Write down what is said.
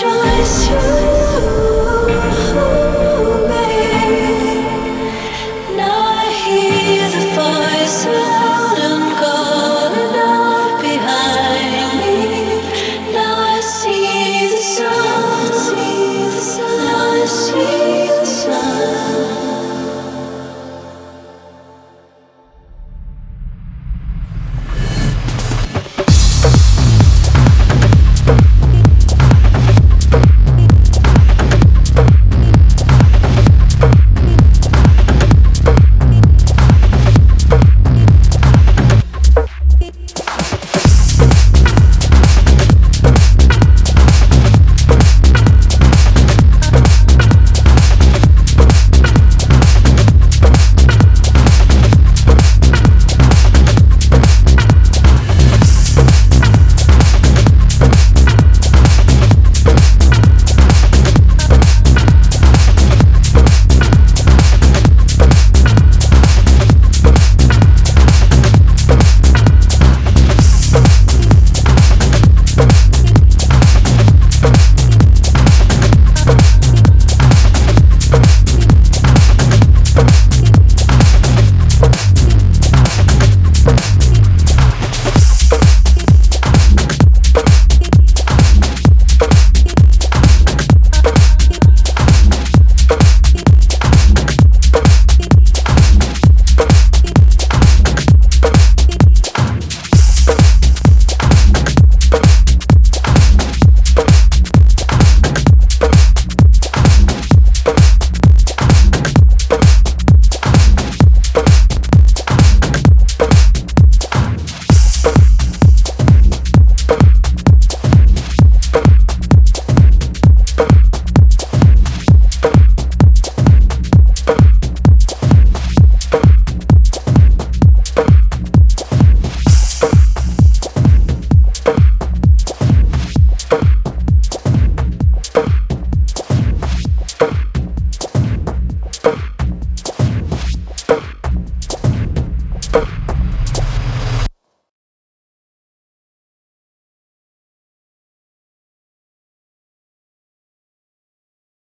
Choice.